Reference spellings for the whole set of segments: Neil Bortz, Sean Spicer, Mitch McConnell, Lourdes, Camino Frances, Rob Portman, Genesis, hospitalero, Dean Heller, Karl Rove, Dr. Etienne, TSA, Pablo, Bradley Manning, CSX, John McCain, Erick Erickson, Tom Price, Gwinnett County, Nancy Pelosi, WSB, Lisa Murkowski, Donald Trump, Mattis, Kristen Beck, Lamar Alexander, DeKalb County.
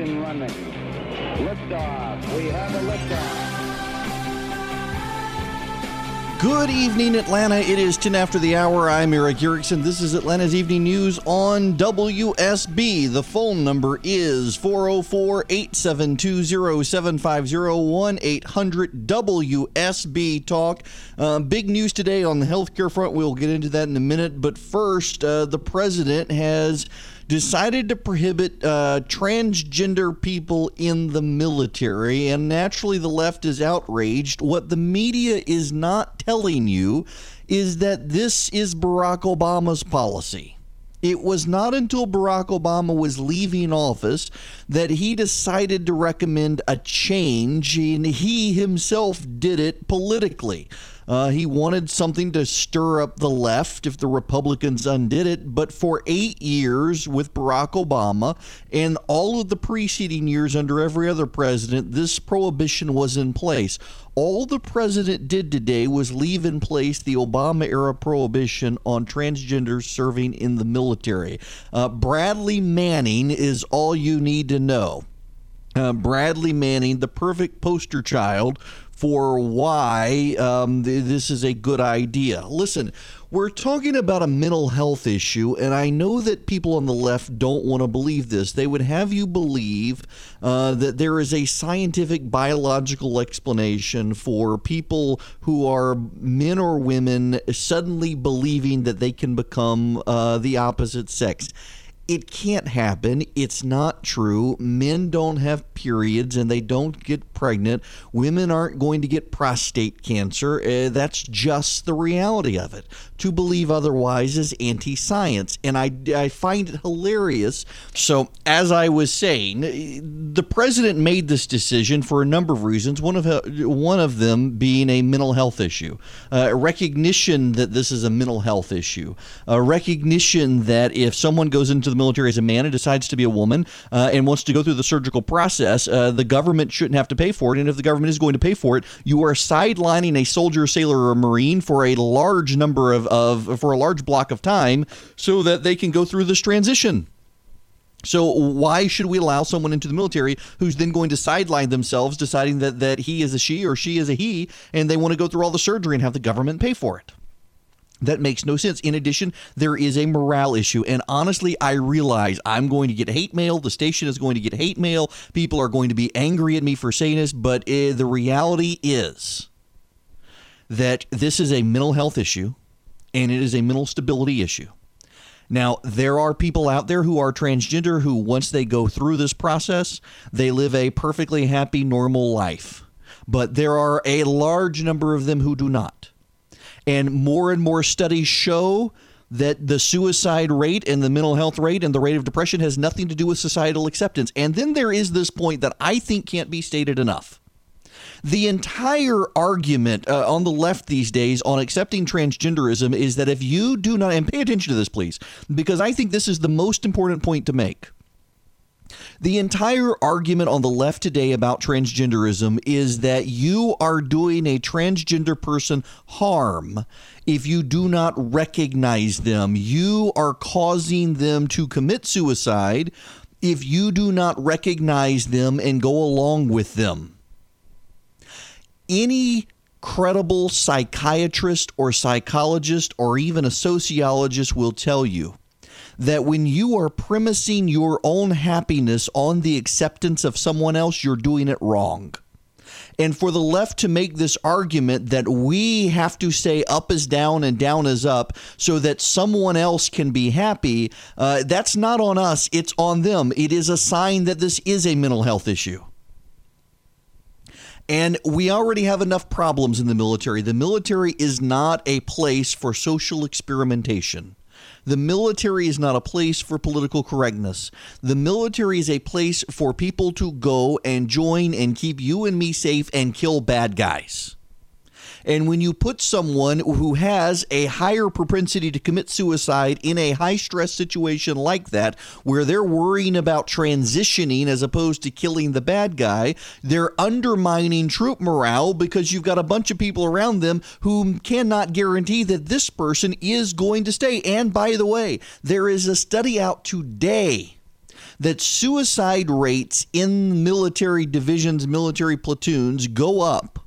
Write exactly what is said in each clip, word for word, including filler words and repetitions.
ignition running. Liftoff. We have a liftoff. Good evening, Atlanta. It is ten after the hour. I'm Erick Erickson. This is Atlanta's Evening News on W S B. The phone number is four oh four, eight seven two, oh seven five oh, one eight hundred W S B Talk. Uh, big news today on the healthcare front. We'll get into that in a minute. But first, uh, the president has decided to prohibit uh, transgender people in the military, and naturally the left is outraged. What the media is not telling you is that this is Barack Obama's policy. It was not until Barack Obama was leaving office that he decided to recommend a change, and he himself did it politically. Uh, he wanted something to stir up the left if the Republicans undid it. But for eight years with Barack Obama and all of the preceding years under every other president, this prohibition was in place. All the president did today was leave in place the Obama-era prohibition on transgenders serving in the military. Uh, Bradley Manning is all you need to know. Uh, Bradley Manning, the perfect poster child for why um, th- this is a good idea. Listen, we're talking about a mental health issue, and I know that people on the left don't want to believe this. They would have you believe uh, that there is a scientific biological explanation for people who are men or women suddenly believing that they can become uh, the opposite sex. It can't happen. It's not true. Men don't have periods and they don't get pregnant. Women aren't going to get prostate cancer. Uh, that's just the reality of it. To believe otherwise is anti-science, and I, I find it hilarious. So, as I was saying, the president made this decision for a number of reasons, one of, one of them being a mental health issue, uh, recognition that this is a mental health issue, a recognition that if someone goes into the military as a man and decides to be a woman uh, and wants to go through the surgical process, uh, the government shouldn't have to pay for it. And if the government is going to pay for it, you are sidelining a soldier, sailor, or marine for a large number of, of for a large block of time so that they can go through this transition. So why should we allow someone into the military who's then going to sideline themselves, deciding that that he is a she or she is a he, and they want to go through all the surgery and have the government pay for it? That makes no sense. In addition, there is a morale issue. And honestly, I realize I'm going to get hate mail. The station is going to get hate mail. People are going to be angry at me for saying this. But uh, the reality is that this is a mental health issue, and it is a mental stability issue. Now, there are people out there who are transgender who, once they go through this process, they live a perfectly happy, normal life. But there are a large number of them who do not. And more and more studies show that the suicide rate and the mental health rate and the rate of depression has nothing to do with societal acceptance. And then there is this point that I think can't be stated enough. The entire argument uh, on the left these days on accepting transgenderism is that if you do not, and pay attention to this, please, because I think this is the most important point to make. The entire argument on the left today about transgenderism is that you are doing a transgender person harm if you do not recognize them. You are causing them to commit suicide if you do not recognize them and go along with them. Any credible psychiatrist or psychologist or even a sociologist will tell you that when you are premising your own happiness on the acceptance of someone else, you're doing it wrong. And for the left to make this argument that we have to say up is down and down is up so that someone else can be happy, uh, that's not on us, it's on them. It is a sign that this is a mental health issue. And we already have enough problems in the military. The military is not a place for social experimentation. The military is not a place for political correctness. The military is a place for people to go and join and keep you and me safe and kill bad guys. And when you put someone who has a higher propensity to commit suicide in a high-stress situation like that, where they're worrying about transitioning as opposed to killing the bad guy, they're undermining troop morale because you've got a bunch of people around them who cannot guarantee that this person is going to stay. And by the way, there is a study out today that suicide rates in military divisions, military platoons go up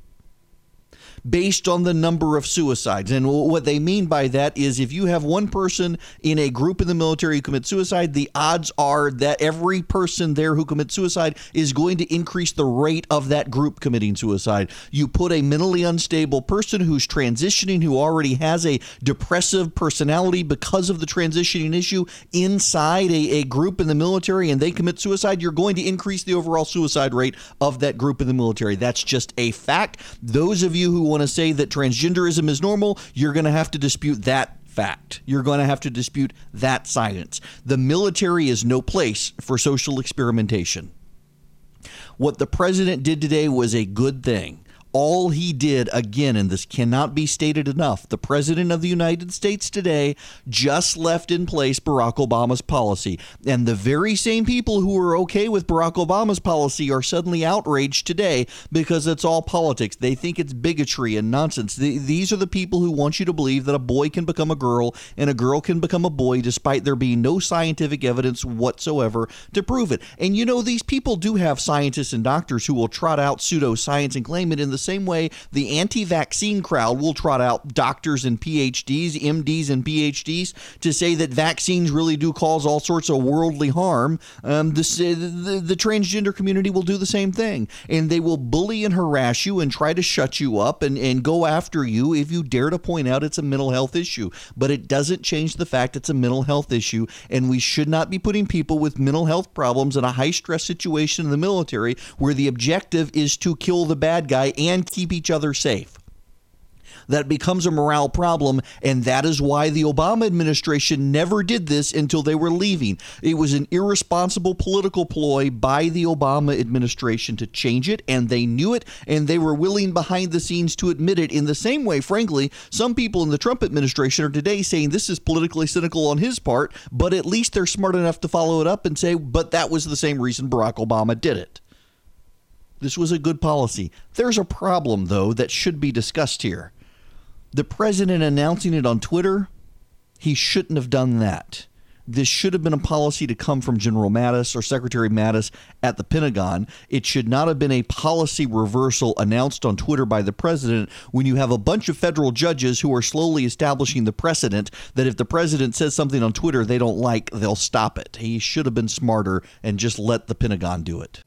based on the number of suicides. And what they mean by that is if you have one person in a group in the military who commits suicide, the odds are that every person there who commits suicide is going to increase the rate of that group committing suicide. You put a mentally unstable person who's transitioning, who already has a depressive personality because of the transitioning issue, inside a, a group in the military and they commit suicide, you're going to increase the overall suicide rate of that group in the military. That's just a fact. Those of you who want to say that transgenderism is normal, you're going to have to dispute that fact. You're going to have to dispute that science. The military is no place for social experimentation. What the president did today was a good thing. All he did, again, and this cannot be stated enough, the president of the United States today just left in place Barack Obama's policy. And the very same people who were okay with Barack Obama's policy are suddenly outraged today because it's all politics. They think it's bigotry and nonsense. These are the people who want you to believe that a boy can become a girl and a girl can become a boy despite there being no scientific evidence whatsoever to prove it. And you know, these people do have scientists and doctors who will trot out pseudoscience and claim it in the same way the anti-vaccine crowd will trot out doctors and P H Ds, M Ds and P H Ds to say that vaccines really do cause all sorts of worldly harm. Um, the, the, the transgender community will do the same thing, and they will bully and harass you and try to shut you up and, and go after you if you dare to point out it's a mental health issue. But it doesn't change the fact it's a mental health issue, and we should not be putting people with mental health problems in a high-stress situation in the military where the objective is to kill the bad guy and and keep each other safe. That becomes a morale problem, and that is why the Obama administration never did this until they were leaving. It was an irresponsible political ploy by the Obama administration to change it, and they knew it, and they were willing behind the scenes to admit it. In the same way, frankly, some people in the Trump administration are today saying this is politically cynical on his part, but at least they're smart enough to follow it up and say, but that was the same reason Barack Obama did it. This was a good policy. There's a problem, though, that should be discussed here. The president announcing it on Twitter, he shouldn't have done that. This should have been a policy to come from General Mattis or Secretary Mattis at the Pentagon. It should not have been a policy reversal announced on Twitter by the president when you have a bunch of federal judges who are slowly establishing the precedent that if the president says something on Twitter they don't like, they'll stop it. He should have been smarter and just let the Pentagon do it.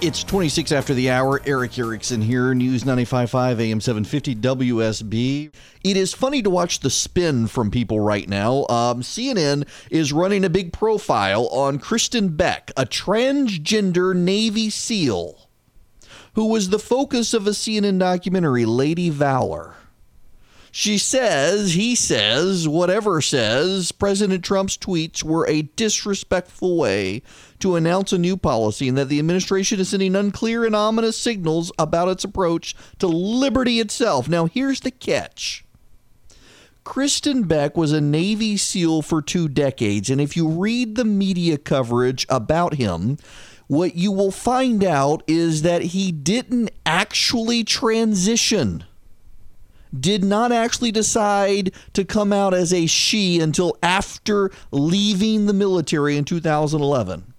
It's twenty-six after the hour. Erick Erickson here, News ninety-five point five, A M seven fifty, W S B. It is funny to watch the spin from people right now. Um, C N N is running a big profile on Kristen Beck, a transgender Navy SEAL who was the focus of a C N N documentary, Lady Valor. She says, he says, whatever says, President Trump's tweets were a disrespectful way to announce a new policy and that the administration is sending unclear and ominous signals about its approach to liberty itself. Now, here's the catch. Kristen Beck was a Navy SEAL for two decades, and if you read the media coverage about him, what you will find out is that he didn't actually transition. Did not actually decide to come out as a she until after leaving the military in two thousand eleven.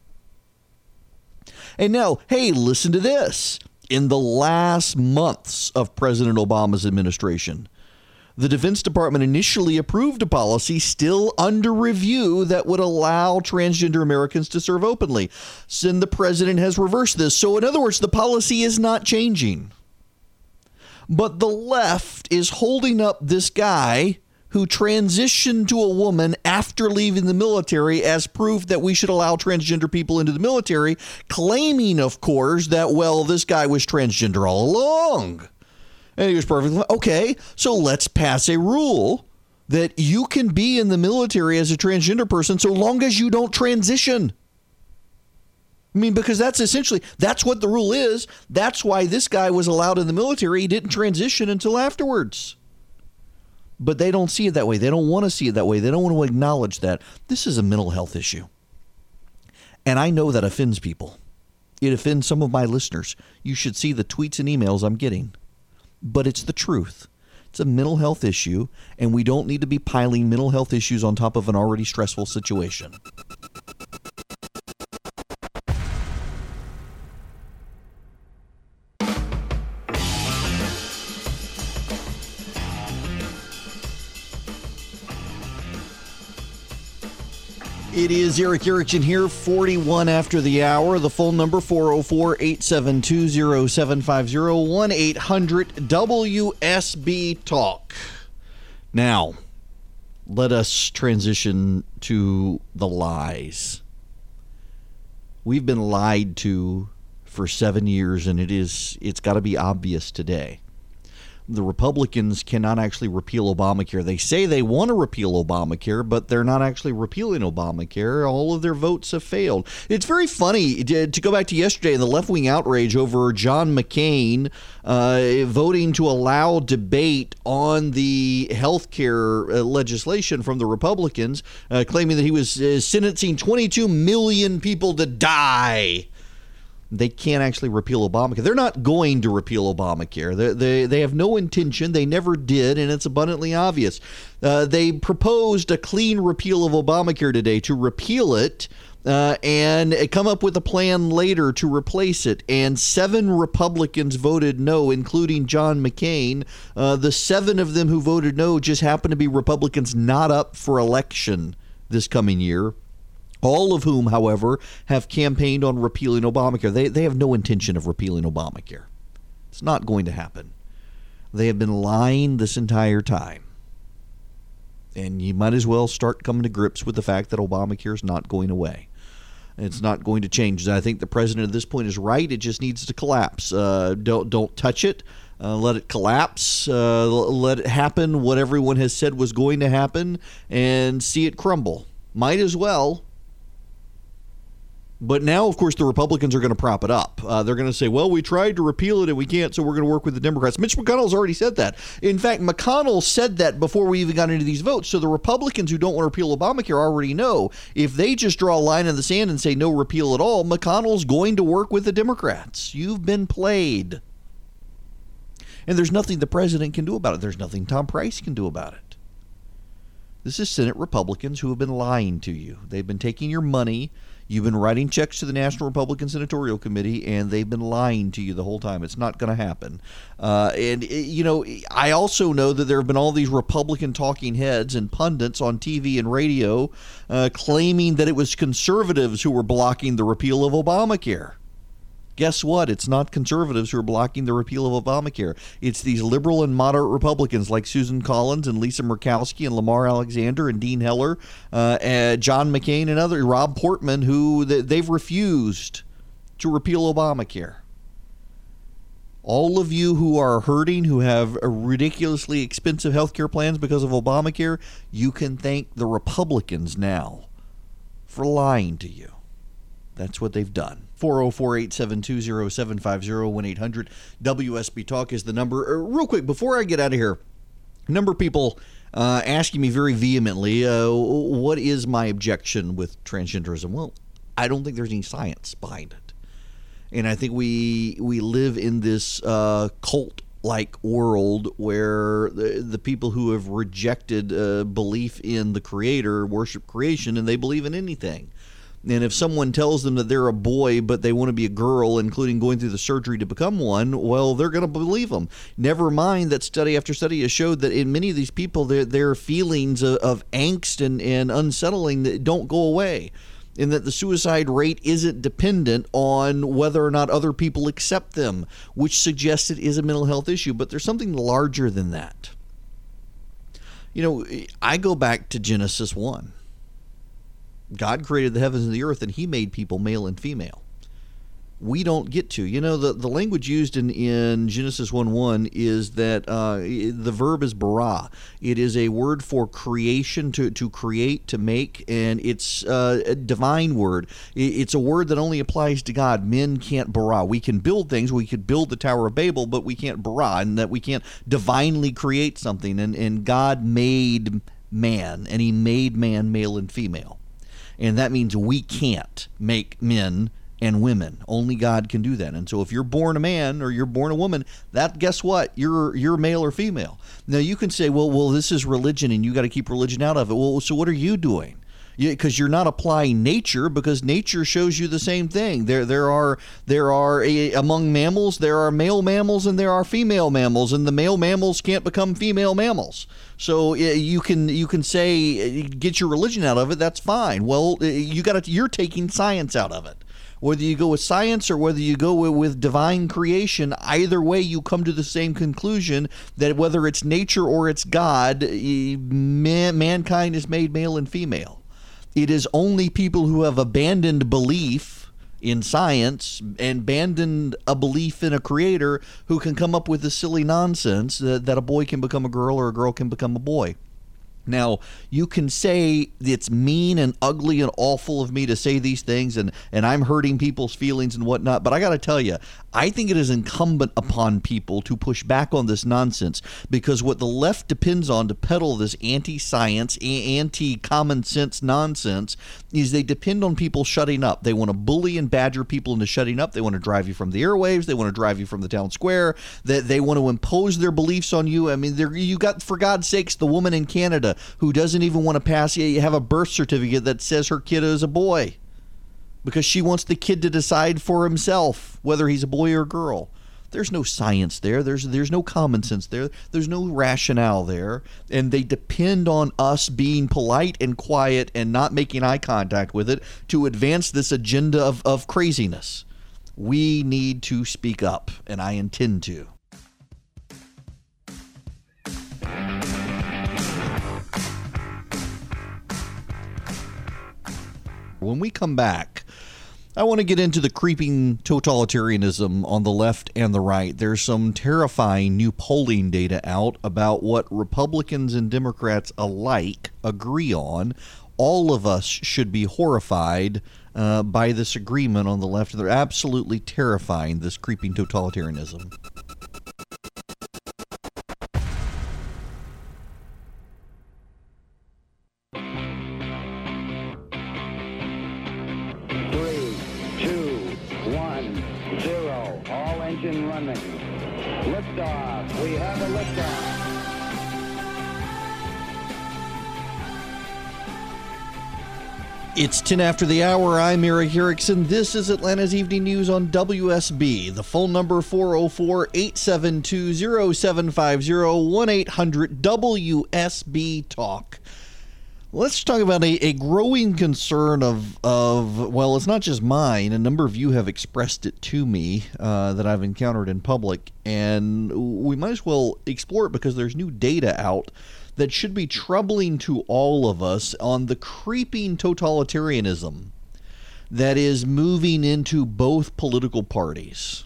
And now, hey, listen to this. In the last months of President Obama's administration, the Defense Department initially approved a policy still under review that would allow transgender Americans to serve openly. Since the president has reversed this. So in other words, the policy is not changing. But the left is holding up this guy who transitioned to a woman after leaving the military as proof that we should allow transgender people into the military, claiming, of course, that, well, this guy was transgender all along. And he was perfectly okay, so let's pass a rule that you can be in the military as a transgender person so long as you don't transition. I mean, because that's essentially, that's what the rule is. That's why this guy was allowed in the military. He didn't transition until afterwards. But they don't see it that way. They don't want to see it that way. They don't want to acknowledge that. This is a mental health issue. And I know that offends people. It offends some of my listeners. You should see the tweets and emails I'm getting. But it's the truth. It's a mental health issue, and we don't need to be piling mental health issues on top of an already stressful situation. It is Erick Erickson here, forty-one after the hour. The phone number four oh four, eight seven two, oh seven five oh, one eight hundred W S B talk. Now, let us transition to the lies. We've been lied to for seven years, and it is, it's got to be obvious today. The Republicans cannot actually repeal Obamacare. They say they want to repeal Obamacare, but they're not actually repealing Obamacare. All of their votes have failed. It's very funny to, to go back to yesterday, the left-wing outrage over John McCain uh, voting to allow debate on the health care uh, legislation from the Republicans, uh, claiming that he was uh, sentencing twenty-two million people to die. They can't actually repeal Obamacare. They're not going to repeal Obamacare. They, they, they have no intention. They never did, and it's abundantly obvious. Uh, they proposed a clean repeal of Obamacare today to repeal it uh, and come up with a plan later to replace it. And seven Republicans voted no, including John McCain. Uh, the seven of them who voted no just happened to be Republicans not up for election this coming year. All of whom, however, have campaigned on repealing Obamacare. They, they have no intention of repealing Obamacare. It's not going to happen. They have been lying this entire time. And you might as well start coming to grips with the fact that Obamacare is not going away. It's not going to change. I think the president at this point is right. It just needs to collapse. Uh, don't, don't touch it. Uh, let it collapse. Uh, let it happen what everyone has said was going to happen and see it crumble. Might as well. But now, of course, the Republicans are going to prop it up. Uh, they're going to say, well, we tried to repeal it and we can't, so we're going to work with the Democrats. Mitch McConnell's already said that. In fact, McConnell said that before we even got into these votes. So the Republicans who don't want to repeal Obamacare already know if they just draw a line in the sand and say no repeal at all, McConnell's going to work with the Democrats. You've been played. And there's nothing the president can do about it. There's nothing Tom Price can do about it. This is Senate Republicans who have been lying to you. They've been taking your money. You've been writing checks to the National Republican Senatorial Committee, and they've been lying to you the whole time. It's not going to happen. Uh, and, you know, I also know that there have been all these Republican talking heads and pundits on T V and radio uh, claiming that it was conservatives who were blocking the repeal of Obamacare. Guess what? It's not conservatives who are blocking the repeal of Obamacare. It's these liberal and moderate Republicans like Susan Collins and Lisa Murkowski and Lamar Alexander and Dean Heller, uh, and John McCain and other Rob Portman, who they've refused to repeal Obamacare. All of you who are hurting, who have ridiculously expensive health care plans because of Obamacare, you can thank the Republicans now for lying to you. That's what they've done. four oh four, eight seven two, oh seven five oh, one eight hundred W S B talk is the number. Real quick, before I get out of here, a number of people uh, asking me very vehemently, uh, what is my objection with transgenderism? Well, I don't think there's any science behind it. And I think we we live in this uh, cult-like world where the, the people who have rejected uh, belief in the Creator worship creation, and they believe in anything. And if someone tells them that they're a boy but they want to be a girl, including going through the surgery to become one, well, they're going to believe them. Never mind that study after study has showed that in many of these people, their, their feelings of, of angst and, and unsettling that don't go away, and that the suicide rate isn't dependent on whether or not other people accept them, which suggests it is a mental health issue. But there's something larger than that. You know, I go back to Genesis one. God created the heavens and the earth, and he made people male and female. We don't get to. You know, the, the language used in, in Genesis one one is that uh, the verb is bara. It is a word for creation, to, to create, to make, and it's uh, a divine word. It's a word that only applies to God. Men can't bara. We can build things. We could build the Tower of Babel, but we can't bara, and that we can't divinely create something. And, and God made man, and he made man male and female. And that means we can't make men and women. Only God can do that. And so if you're born a man or you're born a woman, that, guess what? You're you're male or female. Now you can say, well, well, this is religion and you got to keep religion out of it. Well, so what are you doing? Because you're not applying nature, because nature shows you the same thing. There, there are, there are a, among mammals, there are male mammals and there are female mammals, and the male mammals can't become female mammals. So you can, you can say get your religion out of it. That's fine. Well, you got to, you're taking science out of it. Whether you go with science or whether you go with divine creation, either way, you come to the same conclusion that whether it's nature or it's God, man, mankind is made male and female. It is only people who have abandoned belief in science and abandoned a belief in a creator who can come up with the silly nonsense that, that a boy can become a girl or a girl can become a boy. Now, you can say it's mean and ugly and awful of me to say these things, and, and I'm hurting people's feelings and whatnot, but I got to tell you, I think it is incumbent upon people to push back on this nonsense, because what the left depends on to peddle this anti-science, anti-common sense nonsense is they depend on people shutting up. They want to bully and badger people into shutting up. They want to drive you from the airwaves. They want to drive you from the town square. They, they want to impose their beliefs on you. I mean, you got, for God's sakes, the woman in Canada who doesn't even want to pass, you have a birth certificate that says her kid is a boy because she wants the kid to decide for himself whether he's a boy or a girl. There's no science there. There's there's no common sense there. There's no rationale there. And they depend on us being polite and quiet and not making eye contact with it to advance this agenda of, of craziness. We need to speak up, and I intend to. When we come back, I want to get into the creeping totalitarianism on the left and the right. There's some terrifying new polling data out about what Republicans and Democrats alike agree on. All of us should be horrified uh, by this agreement on the left. They're absolutely terrifying, this creeping totalitarianism. It's ten after the hour. I'm Erick Erickson. This is Atlanta's Evening News on W S B. The phone number four oh four, eight seven two, oh seven five oh, one eight hundred W S B talk. Let's talk about a, a growing concern of, of, well, it's not just mine. A number of you have expressed it to me uh, that I've encountered in public, and we might as well explore it because there's new data out that should be troubling to all of us on the creeping totalitarianism that is moving into both political parties.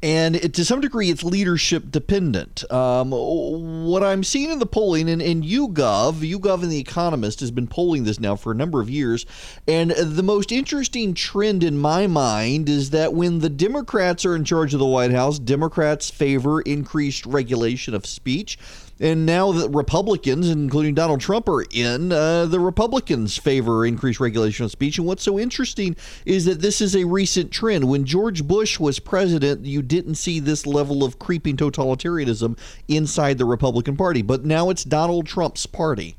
And it, to some degree, it's leadership dependent. Um, what I'm seeing in the polling, and in YouGov, YouGov and The Economist has been polling this now for a number of years, and the most interesting trend in my mind is that when the Democrats are in charge of the White House, Democrats favor increased regulation of speech. And now that Republicans, including Donald Trump, are in, uh, the Republicans favor increased regulation of speech. And what's so interesting is that this is a recent trend. When George Bush was president, you didn't see this level of creeping totalitarianism inside the Republican Party. But now it's Donald Trump's party.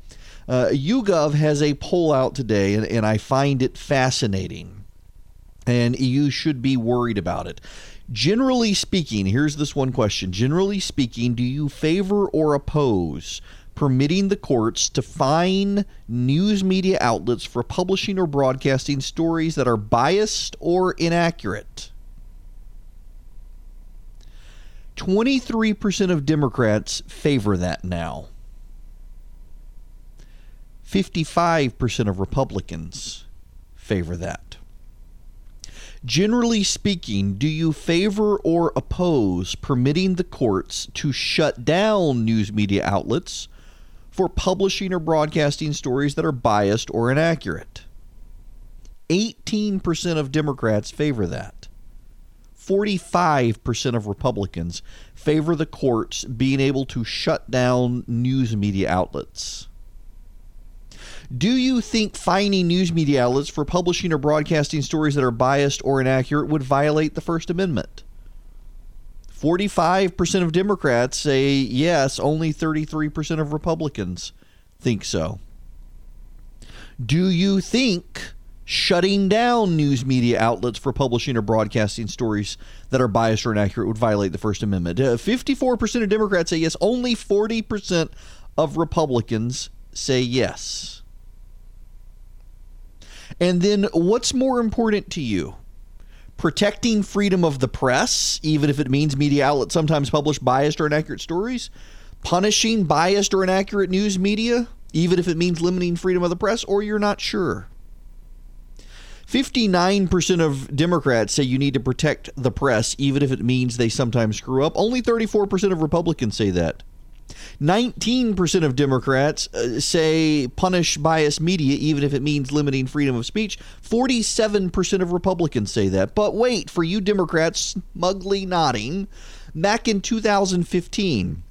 Uh, YouGov has a poll out today, and, and I find it fascinating. And you should be worried about it. Generally speaking, here's this one question. Generally speaking, do you favor or oppose permitting the courts to fine news media outlets for publishing or broadcasting stories that are biased or inaccurate? twenty-three percent of Democrats favor that now. fifty-five percent of Republicans favor that. Generally speaking, do you favor or oppose permitting the courts to shut down news media outlets for publishing or broadcasting stories that are biased or inaccurate? eighteen percent of Democrats favor that. forty-five percent of Republicans favor the courts being able to shut down news media outlets. Do you think fining news media outlets for publishing or broadcasting stories that are biased or inaccurate would violate the First Amendment? forty-five percent of Democrats say yes, only thirty-three percent of Republicans think so. Do you think shutting down news media outlets for publishing or broadcasting stories that are biased or inaccurate would violate the First Amendment? Uh, fifty-four percent of Democrats say yes. Only forty percent of Republicans say yes. And then what's more important to you? Protecting freedom of the press, even if it means media outlets sometimes publish biased or inaccurate stories? Punishing biased or inaccurate news media, even if it means limiting freedom of the press? Or you're not sure? fifty-nine percent of Democrats say you need to protect the press, even if it means they sometimes screw up. Only thirty-four percent of Republicans say that. nineteen percent of Democrats uh, say punish biased media, even if it means limiting freedom of speech. forty-seven percent of Republicans say that. But wait, for you Democrats smugly nodding, back in two thousand fifteen,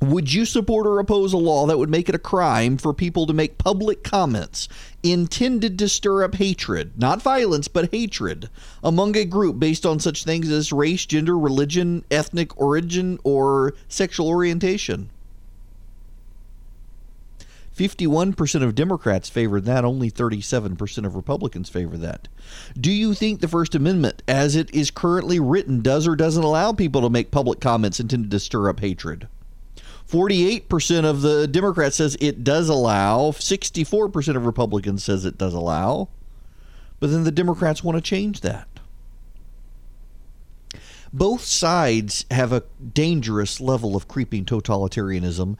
would you support or oppose a law that would make it a crime for people to make public comments intended to stir up hatred, not violence, but hatred among a group based on such things as race, gender, religion, ethnic origin, or sexual orientation? fifty-one percent of Democrats favor that. Only thirty-seven percent of Republicans favor that. Do you think the First Amendment, as it is currently written, does or doesn't allow people to make public comments intended to stir up hatred? forty-eight percent of the Democrats says it does allow. sixty-four percent of Republicans says it does allow. But then the Democrats want to change that. Both sides have a dangerous level of creeping totalitarianism.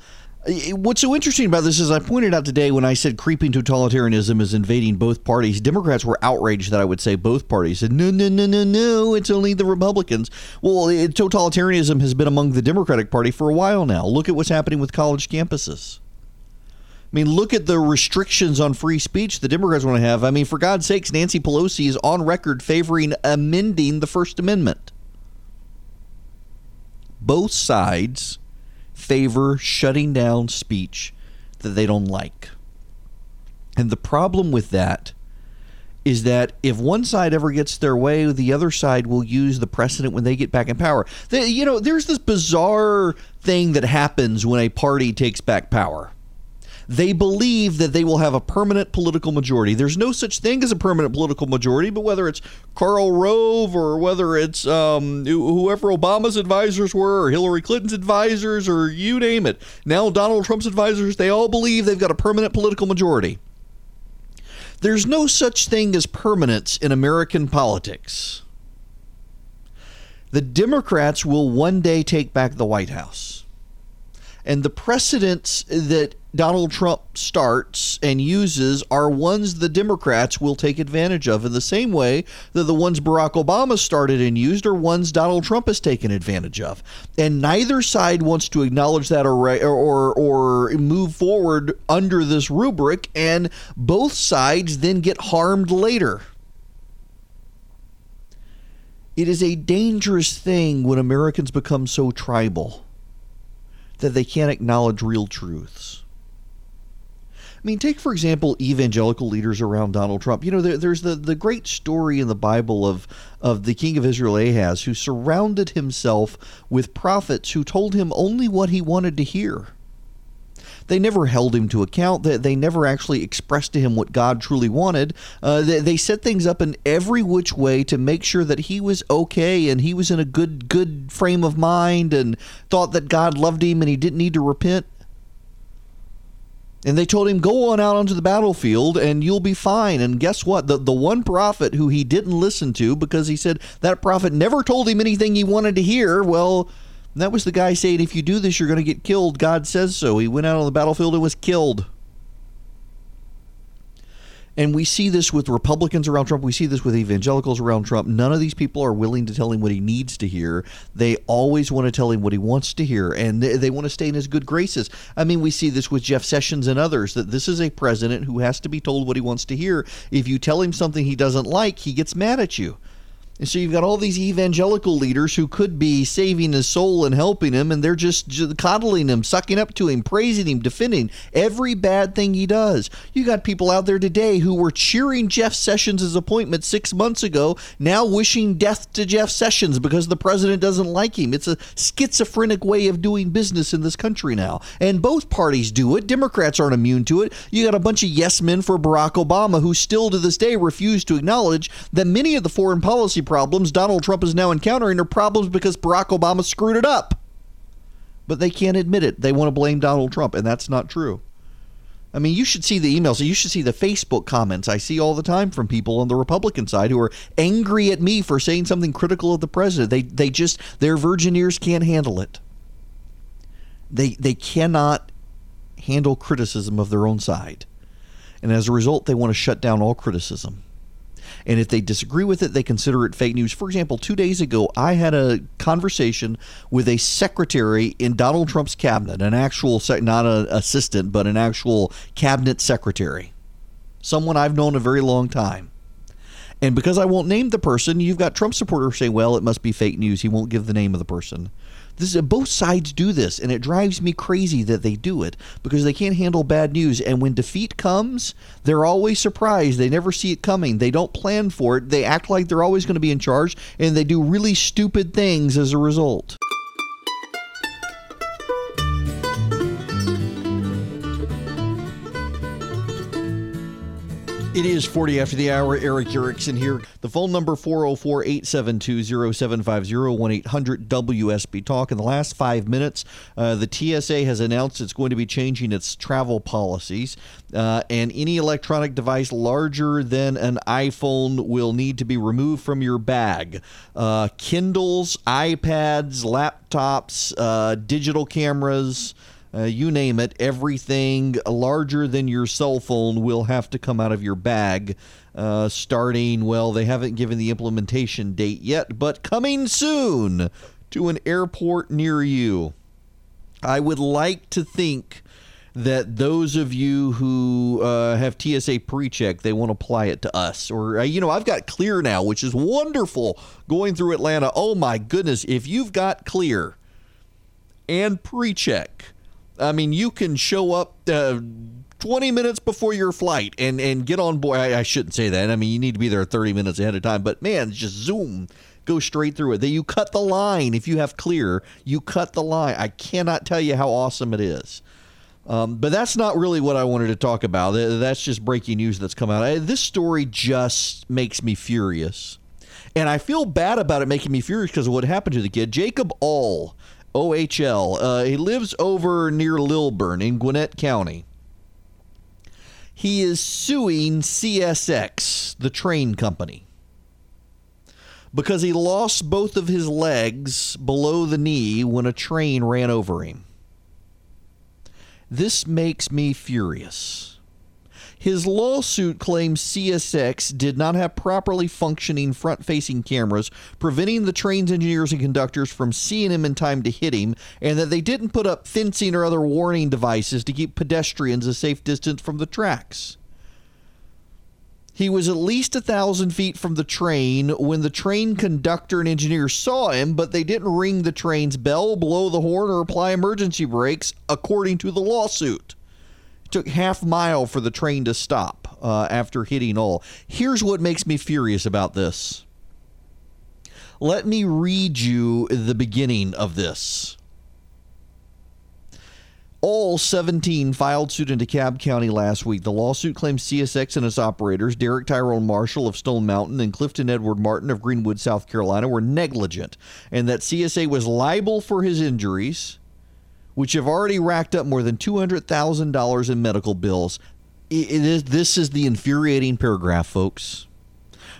What's so interesting about this is I pointed out today when I said creeping totalitarianism is invading both parties, Democrats were outraged that I would say both parties. Said, no, no, no, no, no, it's only the Republicans. Well, it, totalitarianism has been among the Democratic Party for a while now. Look at what's happening with college campuses. I mean, look at the restrictions on free speech the Democrats want to have. I mean, for God's sakes, Nancy Pelosi is on record favoring amending the First Amendment. Both sides favor shutting down speech that they don't like. And the problem with that is that if one side ever gets their way, the other side will use the precedent when they get back in power. They, you know, there's this bizarre thing that happens when a party takes back power. They believe that they will have a permanent political majority. There's no such thing as a permanent political majority, but whether it's Karl Rove or whether it's um, whoever Obama's advisors were or Hillary Clinton's advisors or you name it, now Donald Trump's advisors, they all believe they've got a permanent political majority. There's no such thing as permanence in American politics. The Democrats will one day take back the White House. And the precedents that Donald Trump starts and uses are ones the Democrats will take advantage of in the same way that the ones Barack Obama started and used are ones Donald Trump has taken advantage of. And neither side wants to acknowledge that or or, or move forward under this rubric, and both sides then get harmed later. It is a dangerous thing when Americans become so tribal that they can't acknowledge real truths. I mean, take, for example, evangelical leaders around Donald Trump. You know, there, there's the, the great story in the Bible of, of the king of Israel, Ahaz, who surrounded himself with prophets who told him only what he wanted to hear. They never held him to account. They, they never actually expressed to him what God truly wanted. Uh, they, they set things up in every which way to make sure that he was okay and he was in a good, good frame of mind and thought that God loved him and he didn't need to repent. And they told him, go on out onto the battlefield and you'll be fine. And guess what? The the one prophet who he didn't listen to because he said that prophet never told him anything he wanted to hear. Well, that was the guy saying, if you do this, you're going to get killed. God says so. He went out on the battlefield and was killed. And we see this with Republicans around Trump. We see this with evangelicals around Trump. None of these people are willing to tell him what he needs to hear. They always want to tell him what he wants to hear, and they, they want to stay in his good graces. I mean, we see this with Jeff Sessions and others, that this is a president who has to be told what he wants to hear. If you tell him something he doesn't like, he gets mad at you. And so you've got all these evangelical leaders who could be saving his soul and helping him, and they're just, just coddling him, sucking up to him, praising him, defending every bad thing he does. You got people out there today who were cheering Jeff Sessions' appointment six months ago, now wishing death to Jeff Sessions because the president doesn't like him. It's a schizophrenic way of doing business in this country now. And both parties do it. Democrats aren't immune to it. You got a bunch of yes men for Barack Obama who still to this day refuse to acknowledge that many of the foreign policy problems Donald Trump is now encountering are problems because Barack Obama screwed it up. But they can't admit it. They want to blame Donald Trump, and that's not true. I mean, you should see the emails. You should see the Facebook comments I see all the time from people on the Republican side who are angry at me for saying something critical of the president. They they just, their virgin ears can't handle it. They they cannot handle criticism of their own side. And as a result, they want to shut down all criticism. And if they disagree with it, they consider it fake news. For example, two days ago, I had a conversation with a secretary in Donald Trump's cabinet, an actual, sec- not an assistant, but an actual cabinet secretary, someone I've known a very long time. And because I won't name the person, you've got Trump supporters saying, well, it must be fake news. He won't give the name of the person. This is, both sides do this, and it drives me crazy that they do it because they can't handle bad news. And when defeat comes, they're always surprised. They never see it coming. They don't plan for it. They act like they're always going to be in charge, and they do really stupid things as a result. It is forty after the hour. Erick Erickson here. The phone number four oh four, eight seven two, oh seven five oh, one eight hundred W S B Talk. In the last five minutes, uh, the T S A has announced it's going to be changing its travel policies. Uh, and any electronic device larger than an iPhone will need to be removed from your bag. Uh, Kindles, iPads, laptops, uh, digital cameras. Uh, you name it, everything larger than your cell phone will have to come out of your bag uh, starting, well, they haven't given the implementation date yet, but coming soon to an airport near you. I would like to think that those of you who uh, have T S A pre-check, they won't apply it to us. Or, uh, you know, I've got Clear now, which is wonderful going through Atlanta. Oh, my goodness. If you've got Clear and pre-check, I mean, you can show up uh, twenty minutes before your flight and, and get on board. I, I shouldn't say that. I mean, you need to be there thirty minutes ahead of time. But, man, just zoom. Go straight through it. You cut the line. If you have Clear, you cut the line. I cannot tell you how awesome it is. Um, but that's not really what I wanted to talk about. That's just breaking news that's come out. I, this story just makes me furious. And I feel bad about it making me furious because of what happened to the kid. Jacob Ohl. O H L. Uh, he lives over near Lilburn in Gwinnett County. He is suing C S X, the train company, because he lost both of his legs below the knee when a train ran over him. This makes me furious. His lawsuit claims C S X did not have properly functioning front-facing cameras, preventing the train's engineers and conductors from seeing him in time to hit him, and that they didn't put up fencing or other warning devices to keep pedestrians a safe distance from the tracks. He was at least a thousand feet from the train when the train conductor and engineer saw him, but they didn't ring the train's bell, blow the horn, or apply emergency brakes, according to the lawsuit. Took half mile for the train to stop uh, after hitting all. Here's what makes me furious about this. Let me read you the beginning of this. All seventeen filed suit in DeKalb County last week. The lawsuit claims C S X and its operators, Derek Tyrone Marshall of Stone Mountain and Clifton Edward Martin of Greenwood, South Carolina, were negligent and that C S A was liable for his injuries, which have already racked up more than two hundred thousand dollars in medical bills. It is, this is the infuriating paragraph, folks.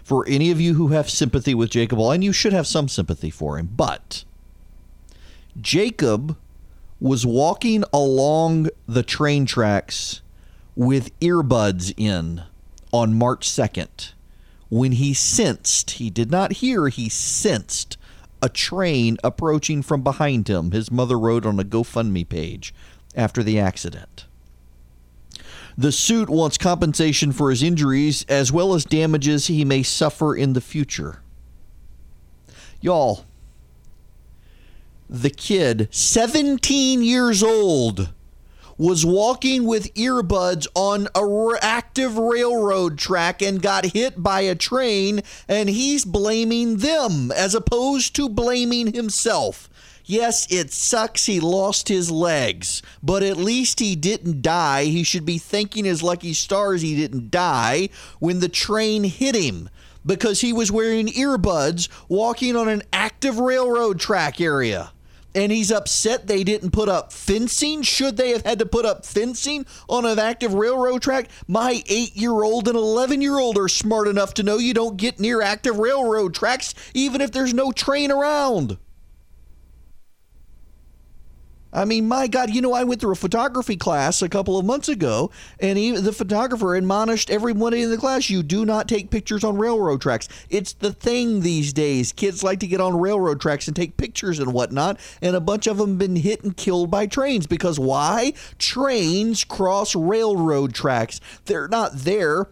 For any of you who have sympathy with Jacob, and you should have some sympathy for him, but Jacob was walking along the train tracks with earbuds in on March second when he sensed, he did not hear, he sensed a train approaching from behind him, his mother wrote on a GoFundMe page after the accident. The suit wants compensation for his injuries as well as damages he may suffer in the future. Y'all, the kid, seventeen years old, was walking with earbuds on an active railroad track and got hit by a train, and he's blaming them as opposed to blaming himself. Yes, it sucks he lost his legs, but at least he didn't die. He should be thanking his lucky stars he didn't die when the train hit him, because he was wearing earbuds walking on an active railroad track area. And he's upset they didn't put up fencing. Should they have had to put up fencing on an active railroad track? My eight-year-old and eleven-year-old are smart enough to know you don't get near active railroad tracks, even if there's no train around. I mean, my God, you know, I went through a photography class a couple of months ago, and he, the photographer admonished everyone in the class, you do not take pictures on railroad tracks. It's the thing these days. Kids like to get on railroad tracks and take pictures and whatnot, and a bunch of them have been hit and killed by trains. Because why? Trains cross railroad tracks. They're not there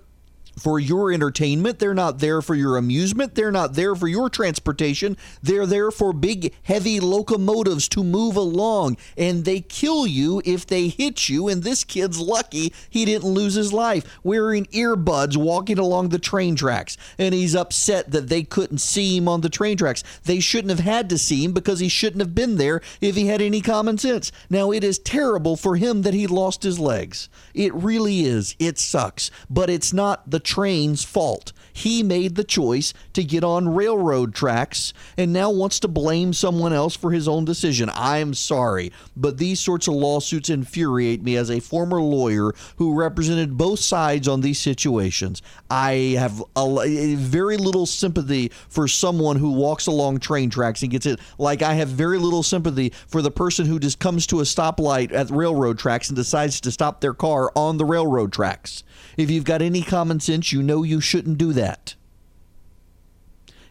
for your entertainment. They're not there for your amusement. They're not there for your transportation. They're there for big, heavy locomotives to move along, and they kill you if they hit you, and this kid's lucky he didn't lose his life wearing earbuds walking along the train tracks, and he's upset that they couldn't see him on the train tracks. They shouldn't have had to see him because he shouldn't have been there if he had any common sense. Now, it is terrible for him that he lost his legs. It really is. It sucks, but it's not the train's fault. He made the choice to get on railroad tracks and now wants to blame someone else for his own decision. I'm sorry, but these sorts of lawsuits infuriate me as a former lawyer who represented both sides on these situations. I have a, very little sympathy for someone who walks along train tracks and gets it. Like, I have very little sympathy for the person who just comes to a stoplight at railroad tracks and decides to stop their car on the railroad tracks. If you've got any common sense, you know you shouldn't do that.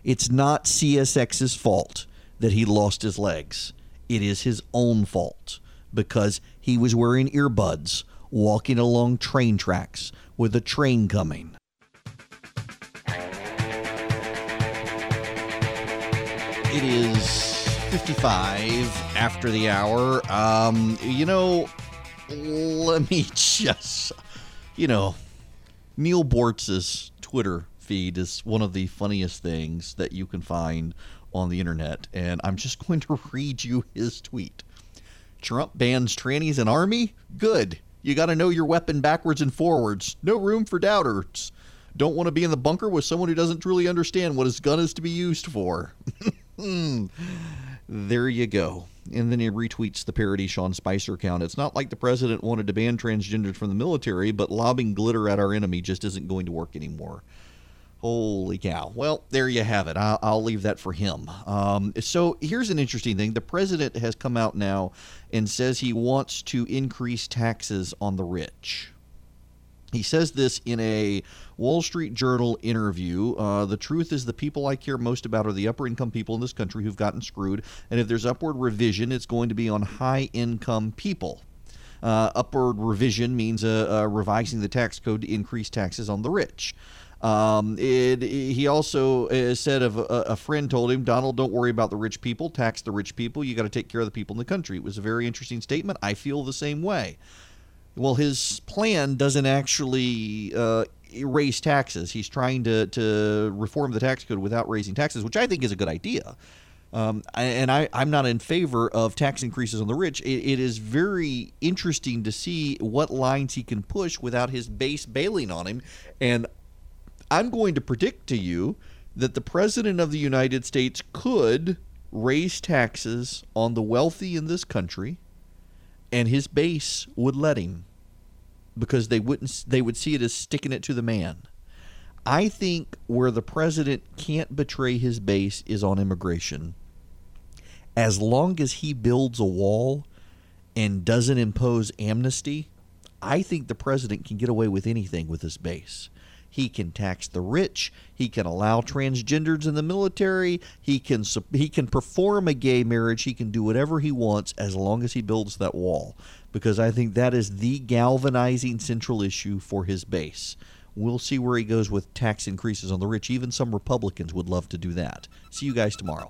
It's not C S X's fault that he lost his legs. It is his own fault because he was wearing earbuds, walking along train tracks with a train coming. It is fifty-five after the hour. Um, you know, let me just, you know, Neil Bortz's Twitter feed is one of the funniest things that you can find on the internet, and I'm just going to read you his tweet. Trump bans trannies and army? Good. You got to know your weapon backwards and forwards. No room for doubters. Don't want to be in the bunker with someone who doesn't truly understand what his gun is to be used for. There you go. And then he retweets the parody Sean Spicer account. It's not like the president wanted to ban transgenders from the military, but lobbing glitter at our enemy just isn't going to work anymore. Holy cow. Well, there you have it. I'll, I'll leave that for him. Um, so here's an interesting thing. The president has come out now and says he wants to increase taxes on the rich. He says this in a Wall Street Journal interview. Uh, the truth is the people I care most about are the upper-income people in this country who've gotten screwed, and if there's upward revision, it's going to be on high-income people. Uh, upward revision means uh, uh, revising the tax code to increase taxes on the rich. Um, it, it, he also uh, said of a, a friend told him, Donald, don't worry about the rich people. Tax the rich people. You got to take care of the people in the country. It was a very interesting statement. I feel the same way. Well, his plan doesn't actually uh, raise taxes. He's trying to, to reform the tax code without raising taxes, which I think is a good idea. Um, and I, I'm not in favor of tax increases on the rich. It, it is very interesting to see what lines he can push without his base bailing on him. And I'm going to predict to you that the president of the United States could raise taxes on the wealthy in this country, and his base would let him, because they wouldn't, they would see it as sticking it to the man. I think where the president can't betray his base is on immigration. As long as he builds a wall and doesn't impose amnesty, I think the president can get away with anything with his base. He can tax the rich. He can allow transgenders in the military. He can he can perform a gay marriage. He can do whatever he wants as long as he builds that wall, because I think that is the galvanizing central issue for his base. We'll see where he goes with tax increases on the rich. Even some Republicans would love to do that. See you guys tomorrow.